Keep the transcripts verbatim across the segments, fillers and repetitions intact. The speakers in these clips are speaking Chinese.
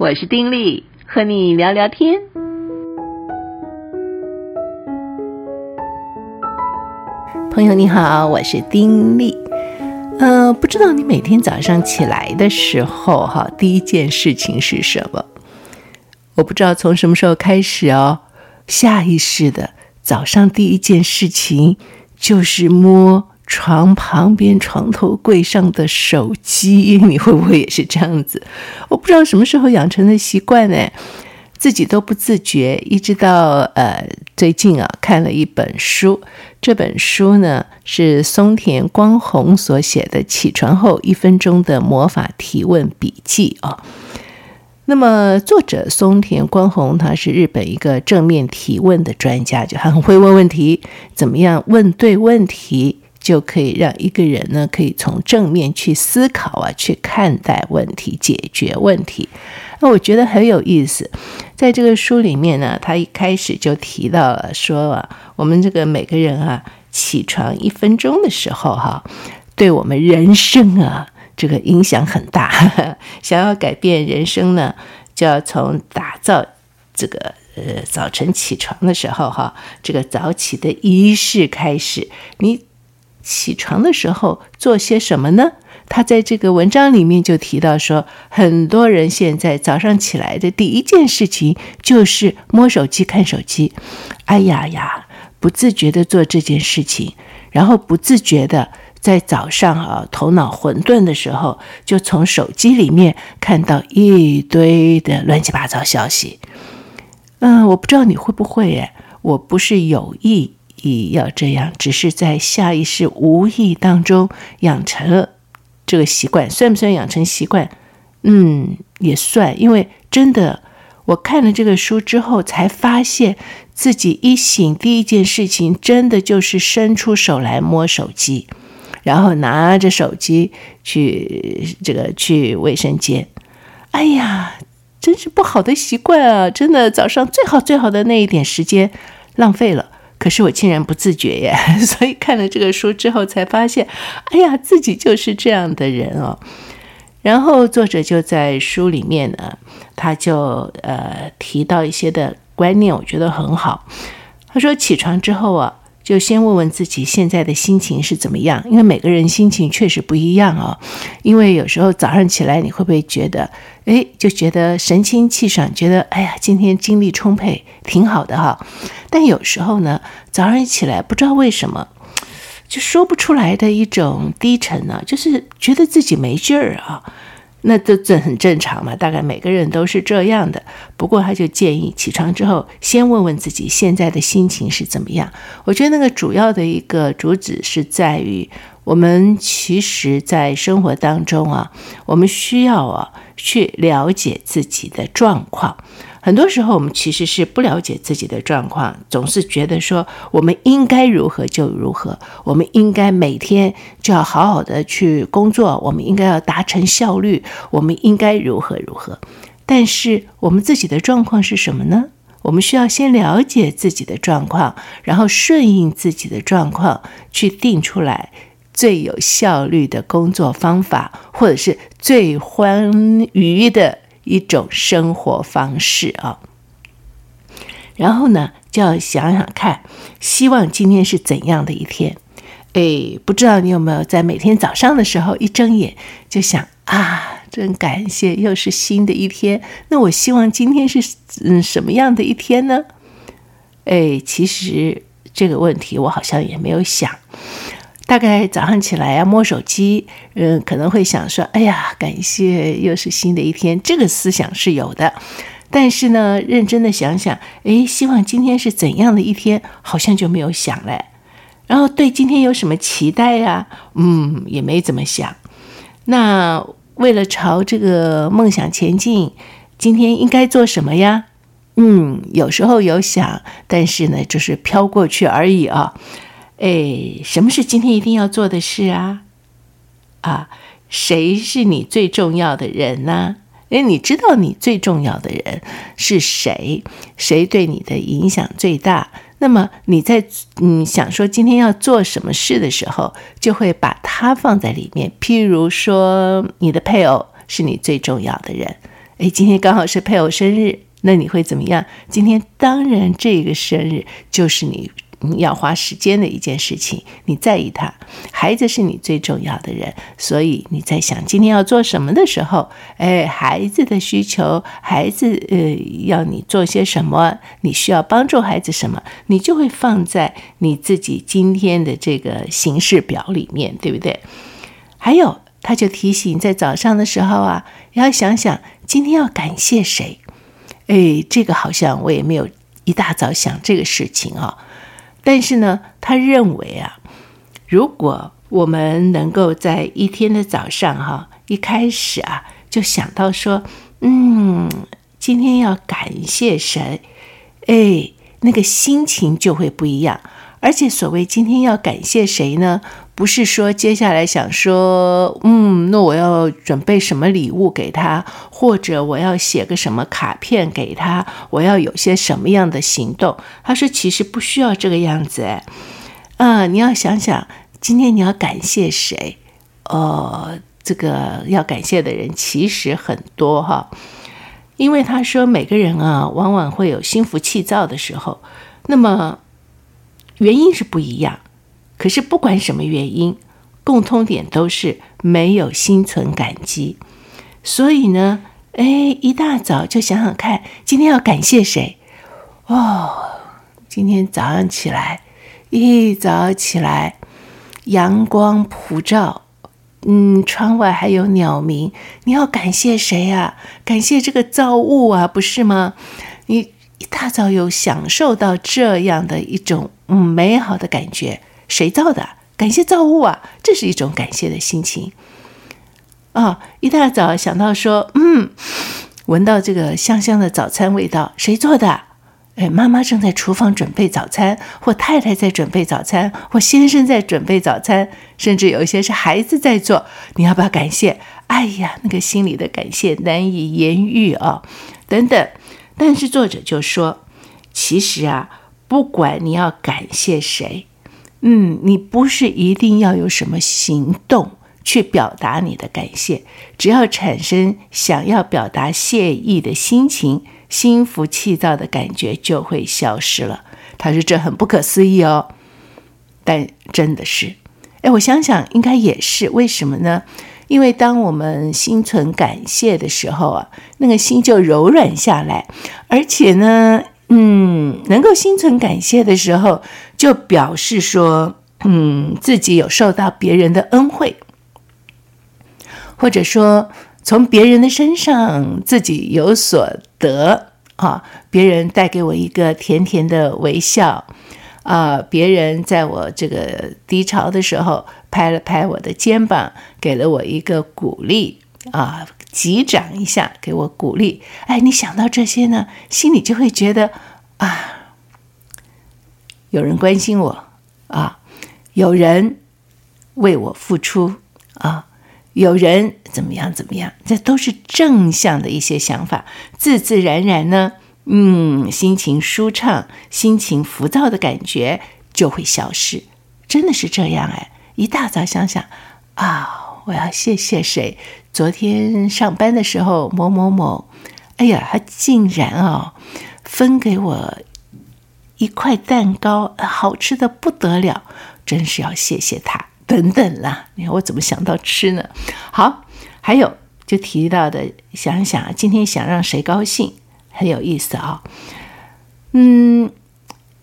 我是丁莉，和你聊聊天。朋友你好，我是丁莉。呃，不知道你每天早上起来的时候哈，第一件事情是什么？我不知道从什么时候开始哦，下意识的早上第一件事情就是摸床旁边床头柜上的手机，你会不会也是这样子？我不知道什么时候养成的习惯呢，自己都不自觉，一直到呃最近啊看了一本书，这本书呢是松田光弘所写的《起床后一分钟的魔法提问笔记》啊。那么作者松田光弘，他是日本一个正面提问的专家，就很会问问题，怎么样问对问题就可以让一个人呢可以从正面去思考啊，去看待问题，解决问题。那我觉得很有意思，在这个书里面呢，他一开始就提到了说啊，我们这个每个人啊起床一分钟的时候哈、啊，对我们人生啊这个影响很大想要改变人生呢，就要从打造这个呃早晨起床的时候哈、啊，这个早起的仪式开始。你起床的时候做些什么呢？他在这个文章里面就提到说，很多人现在早上起来的第一件事情就是摸手机、看手机。哎呀呀，不自觉地做这件事情，然后不自觉地在早上啊，头脑混沌的时候，就从手机里面看到一堆的乱七八糟消息。嗯，我不知道你会不会耶，我不是有意要这样，只是在下意识无意当中养成了这个习惯。算不算养成习惯？嗯，也算，因为真的，我看了这个书之后才发现，自己一醒第一件事情真的就是伸出手来摸手机。然后拿着手机去这个去卫生间，哎呀，真是不好的习惯啊！真的，早上最好最好的那一点时间浪费了，可是我竟然不自觉耶！所以看了这个书之后才发现，哎呀，自己就是这样的人哦。然后作者就在书里面呢，他就呃提到一些的观念，我觉得很好。他说，起床之后啊，就先问问自己现在的心情是怎么样，因为每个人心情确实不一样哦。因为有时候早上起来，你会不会觉得，哎，就觉得神清气爽，觉得哎呀，今天精力充沛，挺好的哈、哦。但有时候呢，早上一起来，不知道为什么，就说不出来的一种低沉呢、啊，就是觉得自己没劲儿啊。那这这很正常嘛，大概每个人都是这样的。不过他就建议起床之后先问问自己现在的心情是怎么样。我觉得那个主要的一个主旨是在于，我们其实在生活当中啊，我们需要啊去了解自己的状况。很多时候我们其实是不了解自己的状况，总是觉得说我们应该如何就如何，我们应该每天就要好好的去工作，我们应该要达成效率，我们应该如何如何。但是我们自己的状况是什么呢？我们需要先了解自己的状况，然后顺应自己的状况去定出来最有效率的工作方法，或者是最欢愉的一种生活方式啊。然后呢，就要想想看，希望今天是怎样的一天。哎，不知道你有没有在每天早上的时候一睁眼就想啊，真感谢又是新的一天，那我希望今天是、嗯、什么样的一天呢？哎，其实这个问题我好像也没有想，大概早上起来啊，摸手机，嗯，可能会想说，哎呀，感谢又是新的一天，这个思想是有的。但是呢，认真的想想，哎，希望今天是怎样的一天，好像就没有想嘞。然后对今天有什么期待呀、啊？嗯，也没怎么想。那为了朝这个梦想前进，今天应该做什么呀？嗯，有时候有想，但是呢，就是飘过去而已啊。哎，什么是今天一定要做的事啊？啊，谁是你最重要的人呢？哎，你知道你最重要的人是谁？谁对你的影响最大？那么你在嗯想说今天要做什么事的时候，就会把它放在里面。譬如说，你的配偶是你最重要的人。诶，今天刚好是配偶生日，那你会怎么样？今天当然这个生日就是你要花时间的一件事情，你在意他，孩子是你最重要的人，所以你在想今天要做什么的时候，哎，孩子的需求，孩子呃要你做些什么，你需要帮助孩子什么，你就会放在你自己今天的这个行事表里面，对不对？还有，他就提醒在早上的时候啊，要想想今天要感谢谁。哎，这个好像我也没有一大早想这个事情哦。但是呢，他认为啊，如果我们能够在一天的早上哈、啊，一开始啊就想到说，嗯，今天要感谢谁，哎，那个心情就会不一样。而且所谓今天要感谢谁呢，不是说接下来想说，嗯，那我要准备什么礼物给他，或者我要写个什么卡片给他，我要有些什么样的行动。他说其实不需要这个样子，哎，啊、呃，你要想想今天你要感谢谁，哦，这个要感谢的人其实很多哈，因为他说每个人啊，往往会有心浮气躁的时候，那么原因是不一样。可是不管什么原因，共通点都是没有心存感激。所以呢，哎，一大早就想想看今天要感谢谁。哦，今天早上起来，一早起来阳光普照，嗯，窗外还有鸟鸣，你要感谢谁啊？感谢这个造物啊，不是吗？你一大早有享受到这样的一种嗯美好的感觉，谁造的？感谢造物啊，这是一种感谢的心情啊、哦！一大早想到说，嗯，闻到这个香香的早餐味道，谁做的？哎，妈妈正在厨房准备早餐，或太太在准备早餐，或先生在准备早餐，甚至有一些是孩子在做。你要不要感谢？哎呀，那个心里的感谢难以言喻啊、哦，等等。但是作者就说，其实啊，不管你要感谢谁。嗯，你不是一定要有什么行动去表达你的感谢，只要产生想要表达谢意的心情，心浮气躁的感觉就会消失了。他说这很不可思议哦，但真的是，哎，我想想应该也是，为什么呢？因为当我们心存感谢的时候啊，那个心就柔软下来，而且呢嗯，能够心存感谢的时候，就表示说，嗯，自己有受到别人的恩惠，或者说从别人的身上自己有所得啊，别人带给我一个甜甜的微笑啊，别人在我这个低潮的时候拍了拍我的肩膀，给了我一个鼓励啊。击掌一下给我鼓励，哎，你想到这些呢，心里就会觉得啊，有人关心我啊，有人为我付出啊，有人怎么样怎么样，这都是正向的一些想法，自自然然呢，嗯，心情舒畅，心情浮躁的感觉就会消失，真的是这样哎！一大早想想啊，我要谢谢谁。昨天上班的时候，某某某，哎呀，他竟然啊、哦、分给我一块蛋糕，好吃的不得了，真是要谢谢他。等等啦，你看我怎么想到吃呢？好，还有就提到的，想想今天想让谁高兴，很有意思啊、哦。嗯，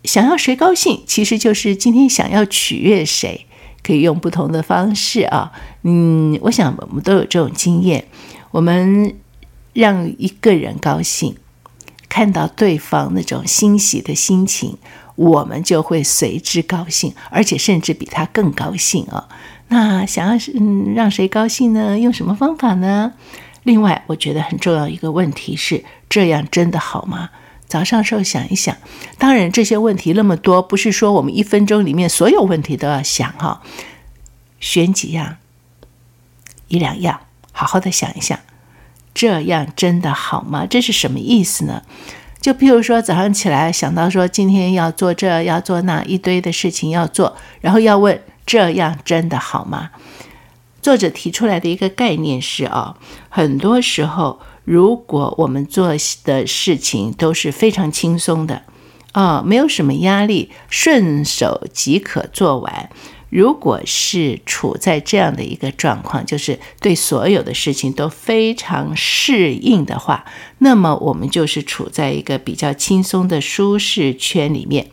想要谁高兴，其实就是今天想要取悦谁。可以用不同的方式啊，嗯，我想我们都有这种经验，我们让一个人高兴，看到对方那种欣喜的心情，我们就会随之高兴，而且甚至比他更高兴啊。那想要、嗯、让谁高兴呢？用什么方法呢？另外，我觉得很重要一个问题是，这样真的好吗？早上时候想一想，当然这些问题那么多，不是说我们一分钟里面所有问题都要想哈、哦，选几样，一两样，好好的想一想，这样真的好吗？这是什么意思呢？就譬如说早上起来想到说今天要做这要做那一堆的事情要做，然后要问这样真的好吗？作者提出来的一个概念是啊、哦，很多时候如果我们做的事情都是非常轻松的、哦、没有什么压力，顺手即可做完，如果是处在这样的一个状况，就是对所有的事情都非常适应的话，那么我们就是处在一个比较轻松的舒适圈里面。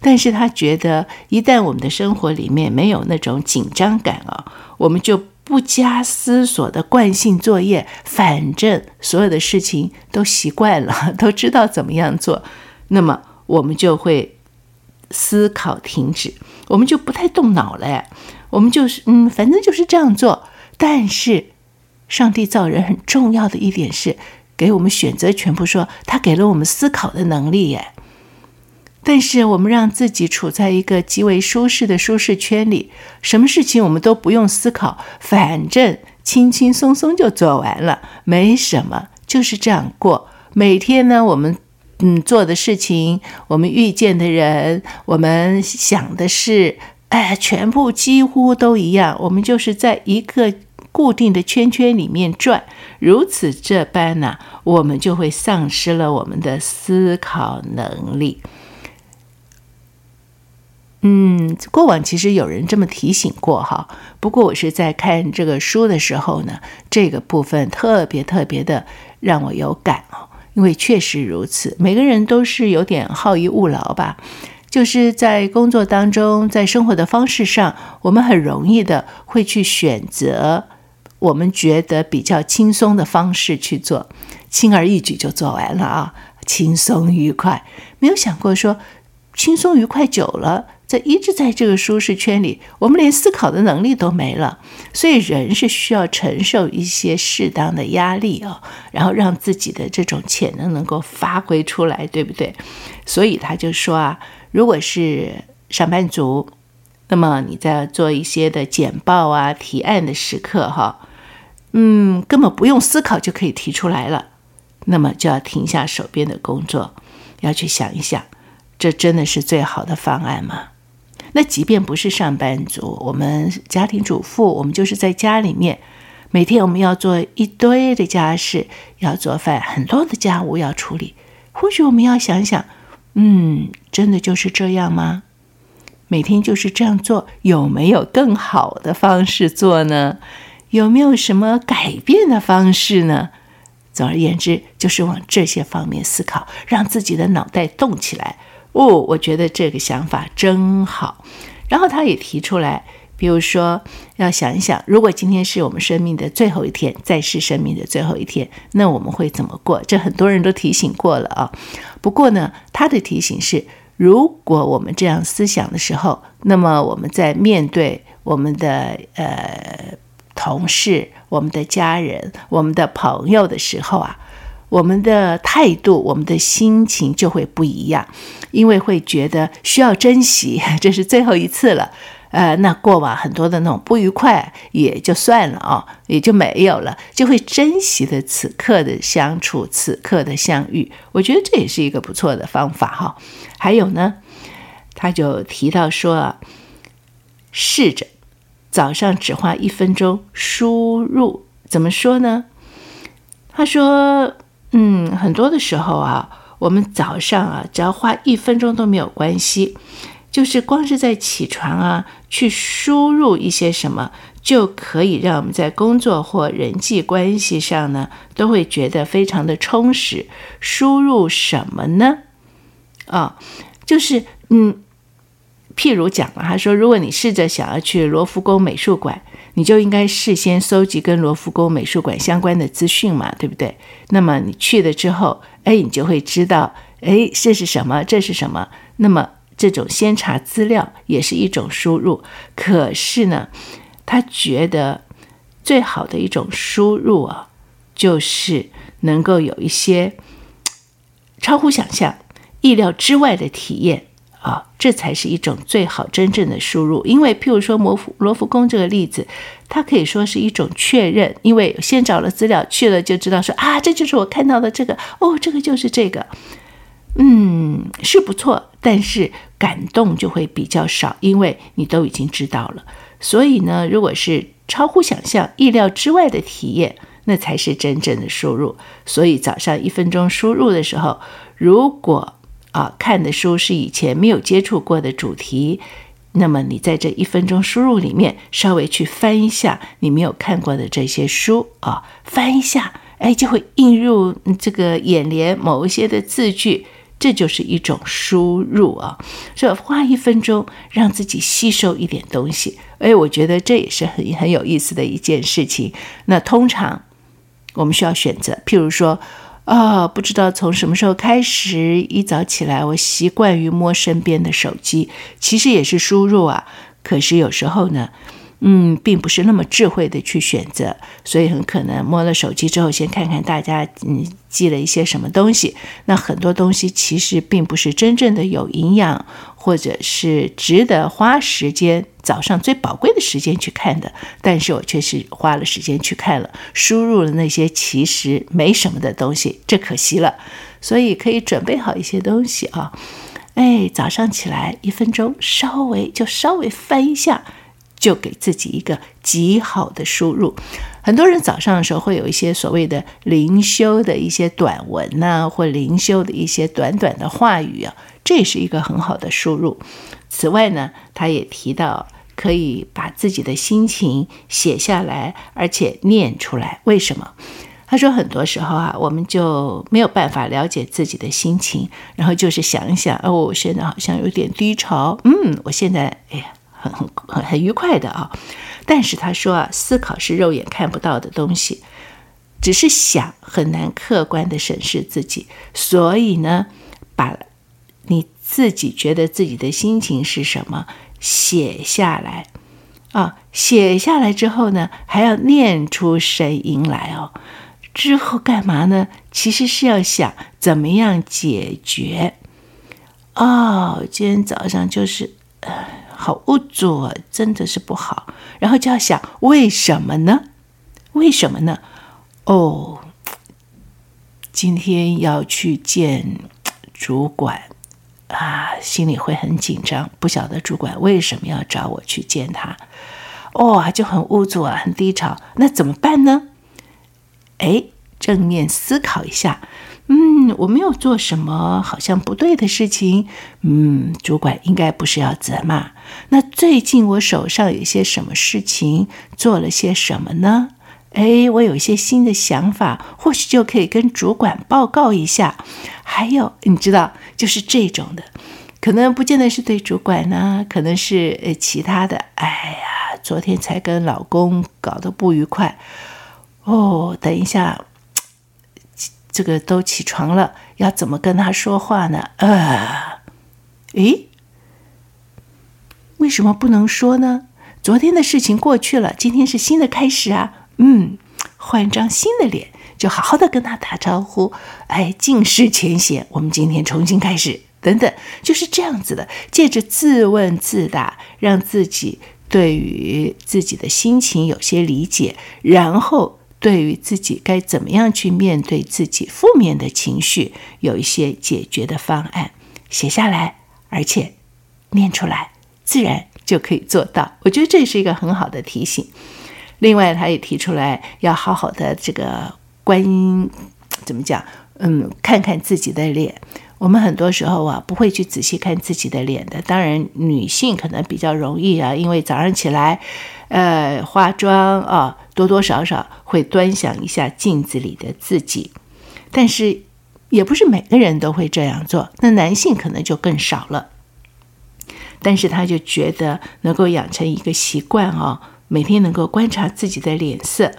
但是他觉得一旦我们的生活里面没有那种紧张感、哦、我们就不加思索的惯性作业，反正所有的事情都习惯了，都知道怎么样做，那么我们就会思考停止，我们就不太动脑了，我们就是嗯，反正就是这样做。但是上帝造人很重要的一点是给我们选择权，不说，他给了我们思考的能力耶。但是我们让自己处在一个极为舒适的舒适圈里，什么事情我们都不用思考，反正轻轻松松就做完了，没什么，就是这样过。每天呢，我们嗯，做的事情，我们遇见的人，我们想的事，哎，全部几乎都一样，我们就是在一个固定的圈圈里面转，如此这般呢、啊，我们就会丧失了我们的思考能力。嗯，过往其实有人这么提醒过哈，不过我是在看这个书的时候呢，这个部分特别特别的让我有感哦。因为确实如此，每个人都是有点好逸恶劳吧，就是在工作当中，在生活的方式上，我们很容易的会去选择我们觉得比较轻松的方式去做，轻而易举就做完了啊，轻松愉快。没有想过说，轻松愉快久了，在一直在这个舒适圈里，我们连思考的能力都没了。所以人是需要承受一些适当的压力哦，然后让自己的这种潜能能够发挥出来，对不对？所以他就说啊，如果是上班族，那么你在做一些的简报啊、提案的时刻哈、哦，嗯，根本不用思考就可以提出来了，那么就要停下手边的工作，要去想一想，这真的是最好的方案吗？那即便不是上班族，我们家庭主妇，我们就是在家里面，每天我们要做一堆的家事，要做饭，很多的家务要处理，或许我们要想想，嗯，真的就是这样吗？每天就是这样做，有没有更好的方式做呢？有没有什么改变的方式呢？总而言之，就是往这些方面思考，让自己的脑袋动起来。哦，我觉得这个想法真好。然后他也提出来，比如说要想一想，如果今天是我们生命的最后一天，在世生命的最后一天，那我们会怎么过？这很多人都提醒过了啊。不过呢，他的提醒是，如果我们这样思想的时候，那么我们在面对我们的呃同事、我们的家人、我们的朋友的时候啊，我们的态度，我们的心情就会不一样，因为会觉得需要珍惜，这是最后一次了。呃，那过往很多的那种不愉快也就算了哦，也就没有了，就会珍惜的此刻的相处，此刻的相遇。我觉得这也是一个不错的方法哈、哦。还有呢，他就提到说啊，试着早上只花一分钟输入，怎么说呢？他说。嗯，很多的时候啊，我们早上啊，只要花一分钟都没有关系，就是光是在起床啊，去输入一些什么，就可以让我们在工作或人际关系上呢，都会觉得非常的充实。输入什么呢？啊、哦，就是嗯，譬如讲了，他说，如果你试着想要去罗浮宫美术馆，你就应该事先搜集跟罗浮宫美术馆相关的资讯嘛，对不对？那么你去了之后，哎，你就会知道，哎，这是什么，这是什么。那么这种先查资料也是一种输入。可是呢，他觉得最好的一种输入啊，就是能够有一些超乎想象、意料之外的体验。啊、哦，这才是一种最好真正的输入。因为譬如说罗浮宫这个例子，它可以说是一种确认，因为先找了资料，去了就知道说啊，这就是我看到的这个，哦，这个就是这个，嗯，是不错，但是感动就会比较少，因为你都已经知道了。所以呢，如果是超乎想象、意料之外的体验，那才是真正的输入。所以早上一分钟输入的时候，如果啊看的书是以前没有接触过的主题，那么你在这一分钟输入里面稍微去翻一下你没有看过的这些书啊，翻一下，哎，就会映入这个眼帘某一些的字句，这就是一种输入啊，所以花一分钟让自己吸收一点东西，哎，我觉得这也是很很有意思的一件事情。那通常我们需要选择，譬如说哦，不知道从什么时候开始，一早起来我习惯于摸身边的手机，其实也是输入啊，可是有时候呢嗯，并不是那么智慧的去选择，所以很可能摸了手机之后，先看看大家嗯记了一些什么东西。那很多东西其实并不是真正的有营养，或者是值得花时间早上最宝贵的时间去看的。但是我确实花了时间去看了，输入了那些其实没什么的东西，这可惜了。所以可以准备好一些东西啊，哎，早上起来一分钟，稍微就稍微翻一下。就给自己一个极好的输入。很多人早上的时候会有一些所谓的灵修的一些短文啊，或灵修的一些短短的话语啊，这也是一个很好的输入。此外呢，他也提到可以把自己的心情写下来，而且念出来。为什么？他说很多时候啊，我们就没有办法了解自己的心情，然后就是想一想，哦，我现在好像有点低潮，嗯，我现在哎呀很很很愉快的啊，但是他说啊，思考是肉眼看不到的东西，只是想很难客观的审视自己，所以呢，把你自己觉得自己的心情是什么写下来啊，写下来之后呢，还要念出声音来哦。之后干嘛呢？其实是要想怎么样解决。哦，今天早上就是。呃好无助啊，真的是不好。然后就要想为什么呢？为什么呢？哦，今天要去见主管啊，心里会很紧张，不晓得主管为什么要找我去见他。哦，就很无助啊，很低潮。那怎么办呢？哎，正面思考一下。嗯，我没有做什么好像不对的事情，嗯，主管应该不是要责骂。那最近我手上有些什么事情，做了些什么呢？哎，我有一些新的想法，或许就可以跟主管报告一下。还有，你知道，就是这种的，可能不见得是对主管呢，可能是呃其他的。哎呀，昨天才跟老公搞得不愉快。哦，等一下。这个都起床了，要怎么跟他说话呢？呃，诶，为什么不能说呢？昨天的事情过去了，今天是新的开始啊。嗯，换一张新的脸，就好好的跟他打招呼。哎，尽释前嫌，我们今天重新开始，等等，就是这样子的。借着自问自答，让自己对于自己的心情有些理解，然后。对于自己该怎么样去面对自己负面的情绪，有一些解决的方案，写下来，而且念出来，自然就可以做到。我觉得这是一个很好的提醒。另外，他也提出来要好好的这个观，怎么讲？嗯，看看自己的脸。我们很多时候啊，不会去仔细看自己的脸的。当然，女性可能比较容易啊，因为早上起来，呃，化妆啊。多多少少会端详一下镜子里的自己，但是也不是每个人都会这样做，那男性可能就更少了。但是他就觉得能够养成一个习惯哦，每天能够观察自己的脸色，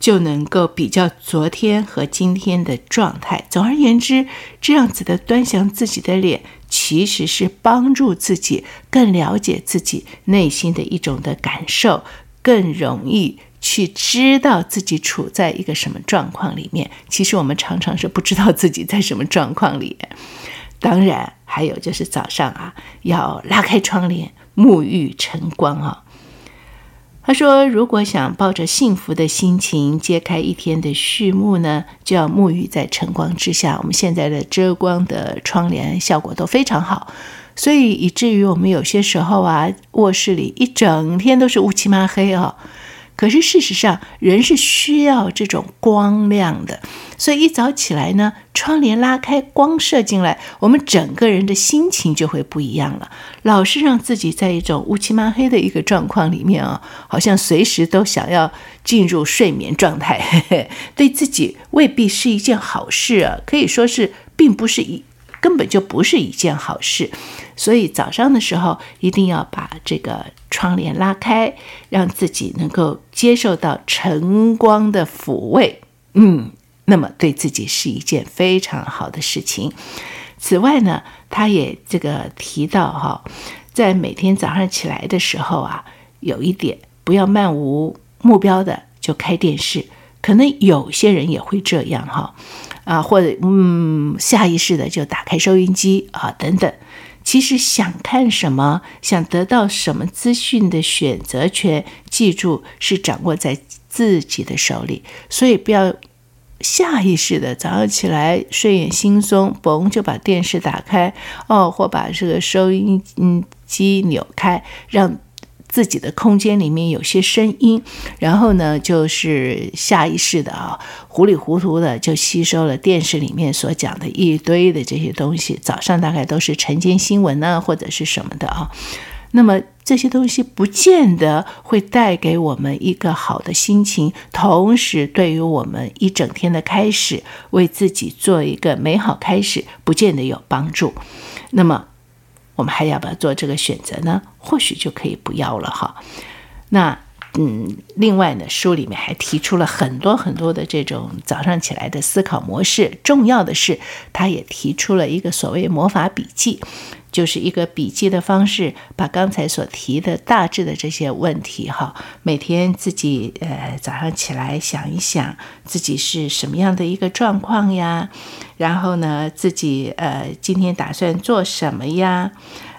就能够比较昨天和今天的状态。总而言之，这样子的端详自己的脸，其实是帮助自己更了解自己内心的一种的感受，更容易去知道自己处在一个什么状况里面。其实我们常常是不知道自己在什么状况里。当然还有就是早上啊，要拉开窗帘，沐浴晨光啊。他说，如果想抱着幸福的心情揭开一天的序幕呢，就要沐浴在晨光之下。我们现在的遮光的窗帘效果都非常好，所以以至于我们有些时候啊，卧室里一整天都是乌漆嘛黑啊。可是事实上人是需要这种光亮的，所以一早起来呢，窗帘拉开，光射进来，我们整个人的心情就会不一样了。老是让自己在一种乌漆嘛黑的一个状况里面啊、哦，好像随时都想要进入睡眠状态，嘿嘿，对自己未必是一件好事啊，可以说是并不是一根本就不是一件好事。所以早上的时候一定要把这个窗帘拉开，让自己能够接受到晨光的抚慰，嗯，那么对自己是一件非常好的事情。此外呢，他也这个提到哈、哦，在每天早上起来的时候啊，有一点不要漫无目标的就开电视，可能有些人也会这样哈、哦，啊或者嗯下意识的就打开收音机啊等等。其实想看什么，想得到什么资讯的选择权，记住是掌握在自己的手里，所以不要下意识的早上起来睡眼惺忪，嘣就把电视打开哦，或把这个收音机扭开，让自己的空间里面有些声音，然后呢就是下意识的啊，糊里糊涂的就吸收了电视里面所讲的一堆的这些东西，早上大概都是晨间新闻啊或者是什么的啊。那么这些东西不见得会带给我们一个好的心情，同时对于我们一整天的开始，为自己做一个美好开始，不见得有帮助。那么我们还要不要做这个选择呢？或许就可以不要了哈。那嗯，另外呢，书里面还提出了很多很多的这种早上起来的思考模式。重要的是，他也提出了一个所谓魔法笔记，就是一个笔记的方式，把刚才所提的大致的这些问题哈，每天自己呃早上起来想一想自己是什么样的一个状况呀，然后呢自己呃今天打算做什么呀，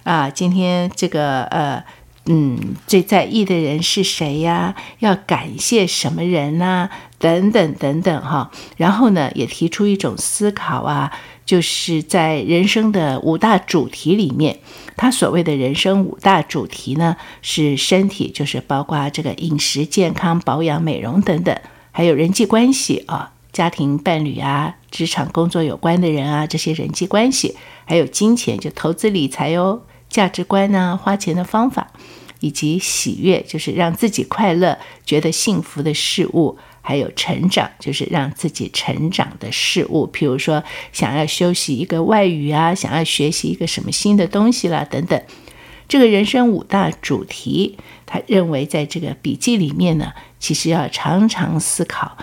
啊今天这个呃。嗯，最在意的人是谁呀？要感谢什么人啊？等等等等哈。然后呢，也提出一种思考啊，就是在人生的五大主题里面，他所谓的人生五大主题呢，是身体，就是包括这个饮食、健康、保养、美容等等，还有人际关系啊，家庭、伴侣啊，职场工作有关的人啊，这些人际关系，还有金钱，就投资理财哦。价值观啊，花钱的方法，以及喜悦，就是让自己快乐、觉得幸福的事物，还有成长，就是让自己成长的事物，譬如说想要修习一个外语啊，想要学习一个什么新的东西啦，等等。这个人生五大主题，他认为在这个笔记里面呢，其实要常常思考，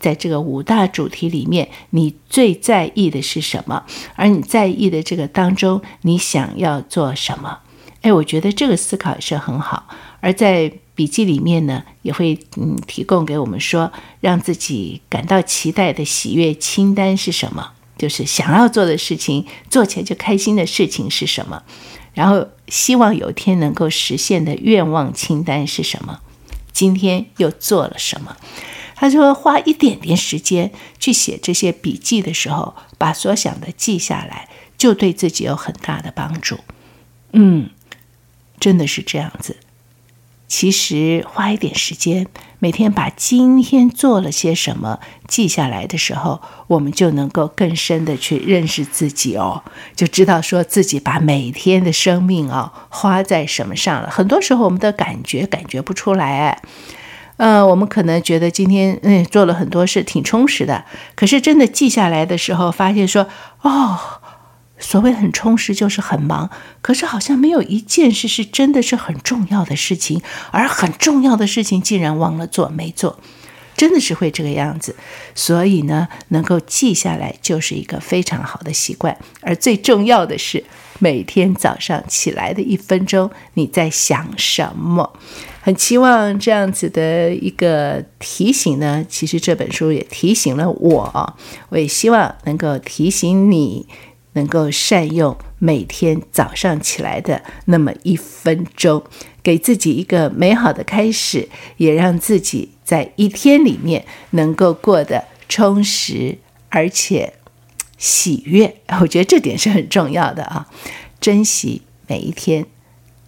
在这个五大主题里面，你最在意的是什么？而你在意的这个当中，你想要做什么？哎，我觉得这个思考是很好。而在笔记里面呢，也会嗯提供给我们说，让自己感到期待的喜悦清单是什么？就是想要做的事情，做起来就开心的事情是什么？然后希望有一天能够实现的愿望清单是什么？今天又做了什么？他说花一点点时间去写这些笔记的时候，把所想的记下来，就对自己有很大的帮助。嗯，真的是这样子。其实花一点时间，每天把今天做了些什么记下来的时候，我们就能够更深的去认识自己哦，就知道说自己把每天的生命哦花在什么上了。很多时候我们的感觉感觉不出来哎。呃，我们可能觉得今天嗯做了很多事，挺充实的。可是真的记下来的时候，发现说，哦，所谓很充实就是很忙。可是好像没有一件事是真的是很重要的事情，而很重要的事情竟然忘了做，没做，真的是会这个样子。所以呢，能够记下来就是一个非常好的习惯。而最重要的是，每天早上起来的一分钟，你在想什么？很期望这样子的一个提醒呢，其实这本书也提醒了我，我也希望能够提醒你，能够善用每天早上起来的那么一分钟，给自己一个美好的开始，也让自己在一天里面能够过得充实而且喜悦。我觉得这点是很重要的啊，珍惜每一天，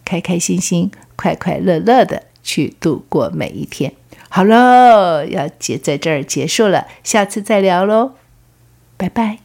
开开心心快快乐乐的去度过每一天。好喽，要结在这儿结束了，下次再聊喽，拜拜。